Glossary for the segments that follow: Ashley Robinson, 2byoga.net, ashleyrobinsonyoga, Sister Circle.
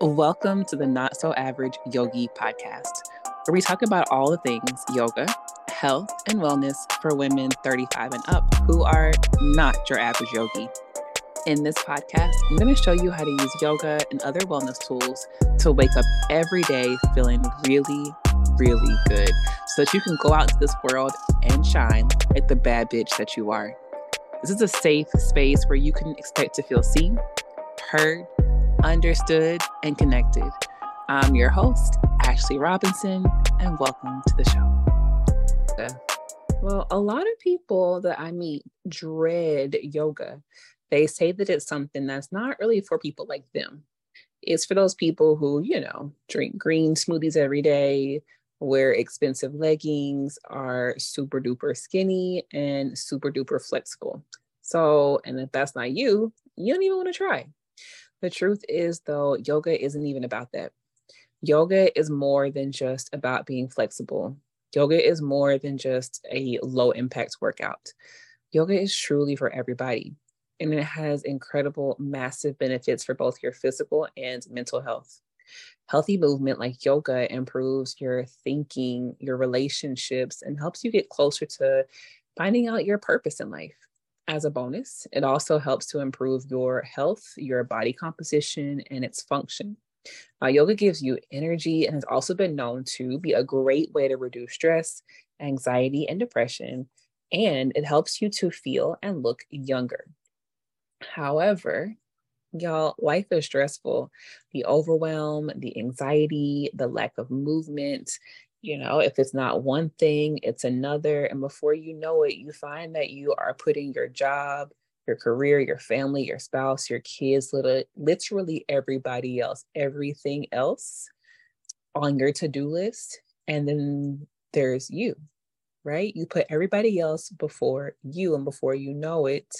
Welcome to the Not So Average Yogi podcast, where we talk about all the things yoga, health, and wellness for women 35 and up who are not your average yogi. In this podcast, I'm going to show you how to use yoga and other wellness tools to wake up every day feeling really, really good so that you can go out to this world and shine like the bad bitch that you are. This is a safe space where you can expect to feel seen, heard, understood, and connected. I'm your host, Ashley Robinson, and welcome to the show. Well, a lot of people that I meet dread yoga. They say that it's something that's not really for people like them. It's for those people who, you know, drink green smoothies every day, wear expensive leggings, are super duper skinny and super duper flexible. So, and if that's not you, you don't even want to try. The truth is, though, yoga isn't even about that. Yoga is more than just about being flexible. Yoga is more than just a low impact workout. Yoga is truly for everybody, and it has incredible, massive benefits for both your physical and mental health. Healthy movement like yoga improves your thinking, your relationships, and helps you get closer to finding out your purpose in life. As a bonus, it also helps to improve your health, your body composition, and its function. Yoga gives you energy and has also been known to be a great way to reduce stress, anxiety, and depression, and it helps you to feel and look younger. However, y'all, life is stressful. The overwhelm, the anxiety, the lack of movement. You know, if it's not one thing, it's another. And before you know it, you find that you are putting your job, your career, your family, your spouse, your kids, literally everybody else, everything else on your to-do list. And then there's you, right? You put everybody else before you. And before you know it,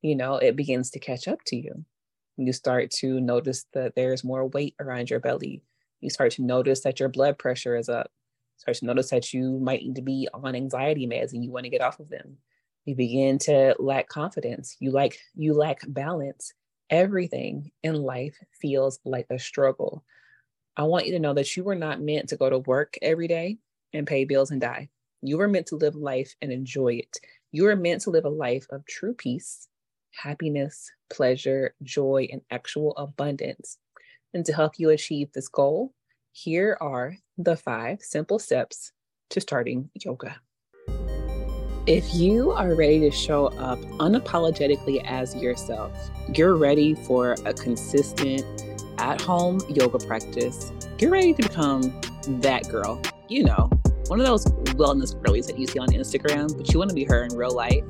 you know, it begins to catch up to you. You start to notice that there's more weight around your belly. You start to notice that your blood pressure is up. Start to notice that you might need to be on anxiety meds and you want to get off of them. You begin to lack confidence. You lack balance. Everything in life feels like a struggle. I want you to know that you were not meant to go to work every day and pay bills and die. You were meant to live life and enjoy it. You were meant to live a life of true peace, happiness, pleasure, joy, and actual abundance. And to help you achieve this goal, here are the 5 simple steps to starting yoga. If you are ready to show up unapologetically as yourself, you're ready for a consistent at-home yoga practice. You're ready to become that girl, you know, one of those wellness girlies that you see on Instagram, but you want to be her in real life.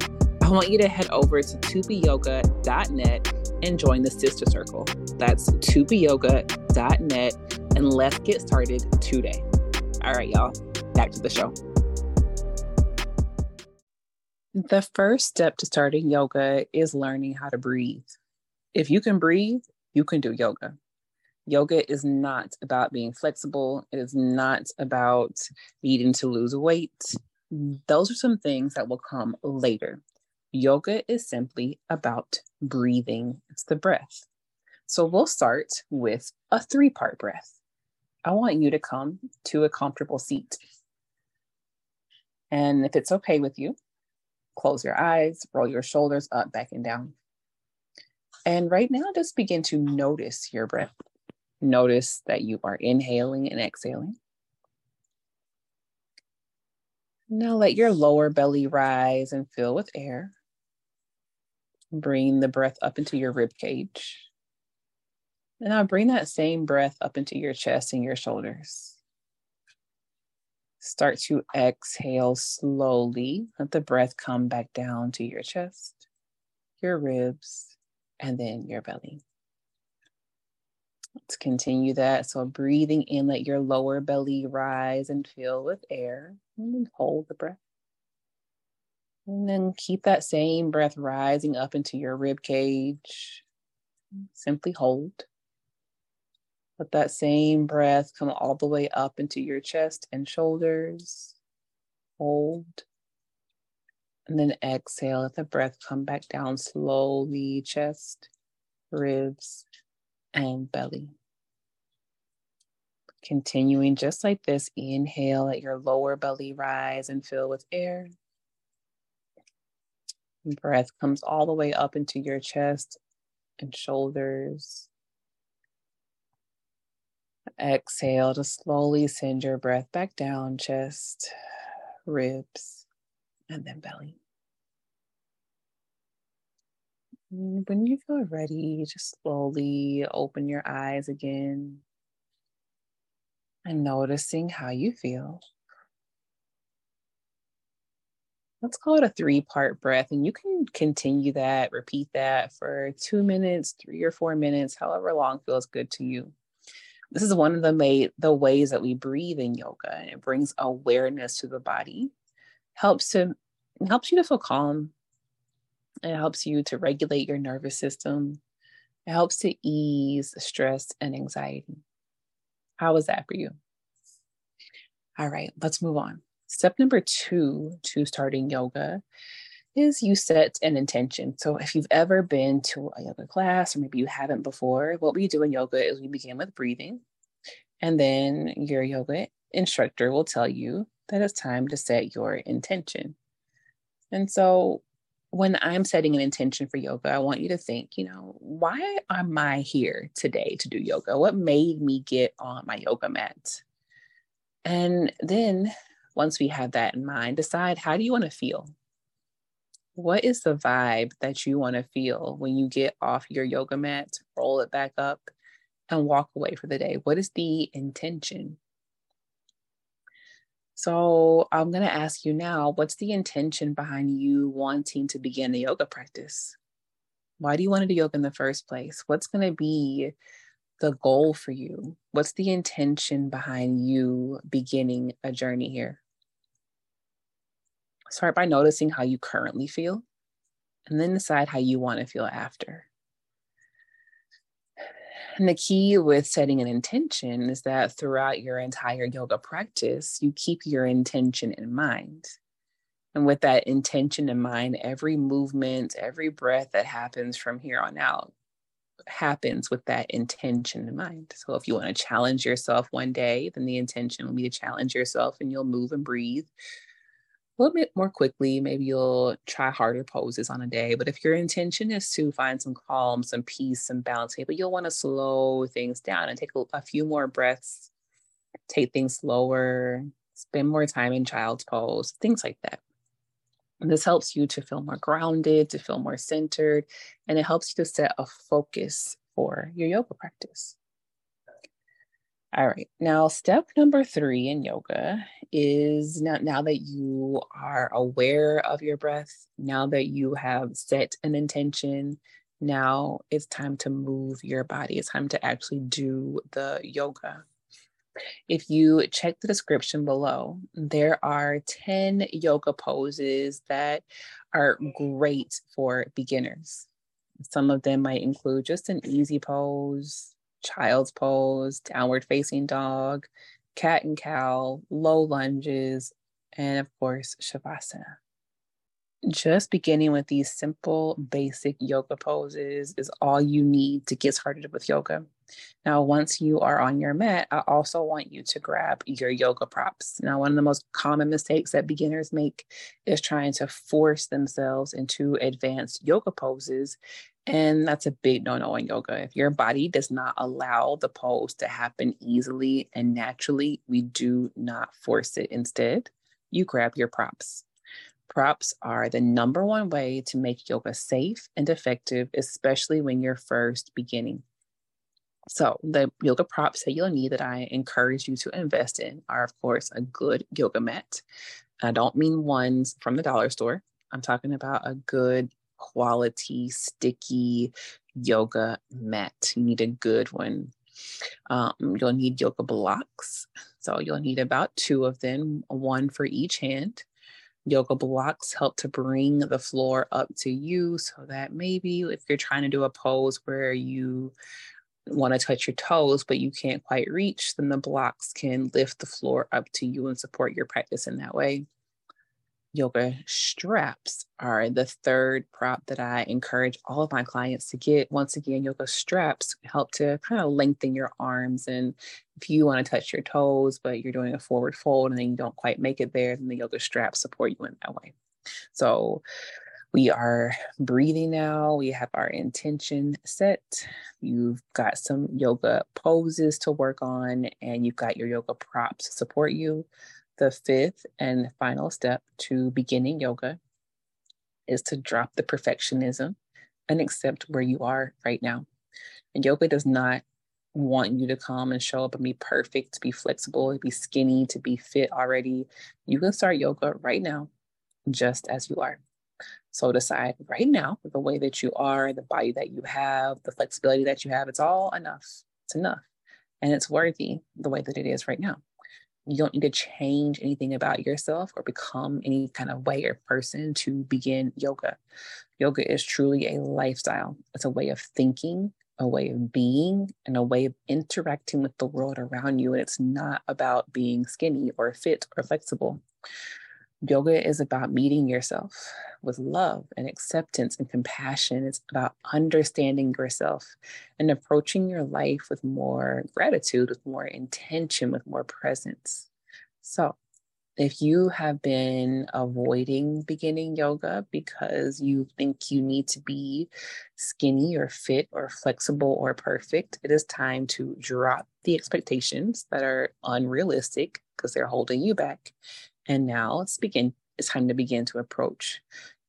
I want you to head over to 2byoga.net and join the Sister Circle. That's 2byoga.net, and let's get started today. All right, y'all, back to the show. The first step to starting yoga is learning how to breathe. If you can breathe, you can do yoga. Yoga is not about being flexible. It is not about needing to lose weight. Those are some things that will come later. Yoga is simply about breathing. It's the breath. So we'll start with a 3-part breath. I want you to come to a comfortable seat. And if it's okay with you, close your eyes, roll your shoulders up, back and down. And right now, just begin to notice your breath. Notice that you are inhaling and exhaling. Now let your lower belly rise and fill with air. Bring the breath up into your rib cage. And now bring that same breath up into your chest and your shoulders. Start to exhale slowly. Let the breath come back down to your chest, your ribs, and then your belly. Let's continue that. So breathing in, let your lower belly rise and fill with air. And then hold the breath. And then keep that same breath rising up into your rib cage. Simply hold. Let that same breath come all the way up into your chest and shoulders. Hold. And then exhale. Let the breath come back down slowly. Chest, ribs, and belly. Continuing just like this, inhale, let your lower belly rise and fill with air. Breath comes all the way up into your chest and shoulders. Exhale to slowly send your breath back down, chest, ribs, and then belly. When you feel ready, just slowly open your eyes again and noticing how you feel. Let's call it a 3-part breath, and you can continue that, repeat that for 2 minutes, 3 or 4 minutes, however long feels good to you. This is one of the ways that we breathe in yoga, and it brings awareness to the body, helps you to feel calm. It helps you to regulate your nervous system. It helps to ease stress and anxiety. How was that for you? All right, let's move on. Step number 2 to starting yoga is you set an intention. So if you've ever been to a yoga class, or maybe you haven't before, what we do in yoga is we begin with breathing, and then your yoga instructor will tell you that it's time to set your intention. And so when I'm setting an intention for yoga, I want you to think, why am I here today to do yoga? What made me get on my yoga mat? And then once we have that in mind, decide, how do you want to feel? What is the vibe that you want to feel when you get off your yoga mat, roll it back up, and walk away for the day? What is the intention? So I'm going to ask you now, what's the intention behind you wanting to begin a yoga practice? Why do you want to do yoga in the first place? What's going to be the goal for you? What's the intention behind you beginning a journey here? Start by noticing how you currently feel, and then decide how you want to feel after. And the key with setting an intention is that throughout your entire yoga practice, you keep your intention in mind. And with that intention in mind, every movement, every breath that happens from here on out happens with that intention in mind. So if you want to challenge yourself one day, then the intention will be to challenge yourself, and you'll move and breathe a little bit more quickly. Maybe you'll try harder poses on a day, but if your intention is to find some calm, some peace, some balance, but you'll want to slow things down and take a few more breaths, take things slower, spend more time in child's pose, things like that. And this helps you to feel more grounded, to feel more centered, and it helps you to set a focus for your yoga practice. All right, now step number 3 in yoga is now that you are aware of your breath, now that you have set an intention, now it's time to move your body. It's time to actually do the yoga. If you check the description below, there are 10 yoga poses that are great for beginners. Some of them might include just an easy pose, child's pose, downward facing dog, cat and cow, low lunges, and of course, shavasana. Just beginning with these simple, basic yoga poses is all you need to get started with yoga. Now, once you are on your mat, I also want you to grab your yoga props. Now, one of the most common mistakes that beginners make is trying to force themselves into advanced yoga poses. And that's a big no-no in yoga. If your body does not allow the pose to happen easily and naturally, we do not force it. Instead, you grab your props. Props are the number one way to make yoga safe and effective, especially when you're first beginning. So the yoga props that you'll need, that I encourage you to invest in, are of course a good yoga mat. I don't mean ones from the dollar store. I'm talking about a good quality, sticky yoga mat. You need a good one. You'll need yoga blocks. So you'll need about 2 of them, one for each hand. Yoga blocks help to bring the floor up to you, so that maybe if you're trying to do a pose where you want to touch your toes, but you can't quite reach, then the blocks can lift the floor up to you and support your practice in that way. yoga straps are the third prop that I encourage all of my clients to get. Once again, yoga straps help to kind of lengthen your arms. And if you want to touch your toes, but you're doing a forward fold and then you don't quite make it there, then the yoga straps support you in that way. So we are breathing now. We have our intention set. You've got some yoga poses to work on, and you've got your yoga props to support you. The fifth and final step to beginning yoga is to drop the perfectionism and accept where you are right now. And yoga does not want you to come and show up and be perfect, to be flexible, to be skinny, to be fit already. You can start yoga right now, just as you are. So decide right now, the way that you are, the body that you have, the flexibility that you have, it's all enough. It's enough. And it's worthy the way that it is right now. You don't need to change anything about yourself or become any kind of way or person to begin yoga. Yoga is truly a lifestyle. It's a way of thinking, a way of being, and a way of interacting with the world around you. And it's not about being skinny or fit or flexible. Yoga is about meeting yourself with love and acceptance and compassion. It's about understanding yourself and approaching your life with more gratitude, with more intention, with more presence. So if you have been avoiding beginning yoga because you think you need to be skinny or fit or flexible or perfect, it is time to drop the expectations that are unrealistic because they're holding you back. And now let's begin. It's time to begin to approach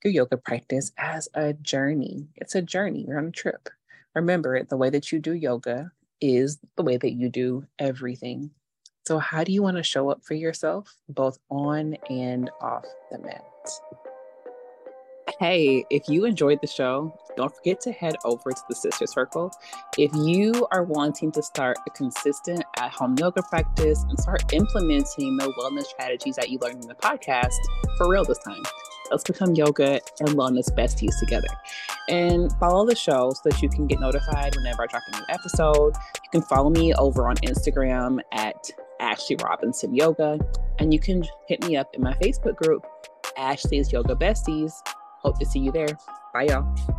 your yoga practice as a journey. It's a journey. You're on a trip. Remember, the way that you do yoga is the way that you do everything. So how do you want to show up for yourself, both on and off the mat? Hey, if you enjoyed the show, don't forget to head over to the Sister Circle. If you are wanting to start a consistent at-home yoga practice and start implementing the wellness strategies that you learned in the podcast, for real this time, let's become yoga and wellness besties together. And follow the show so that you can get notified whenever I drop a new episode. You can follow me over on Instagram at Ashley Robinson Yoga, and you can hit me up in my Facebook group, Ashley's Yoga Besties. Hope to see you there. Bye, y'all.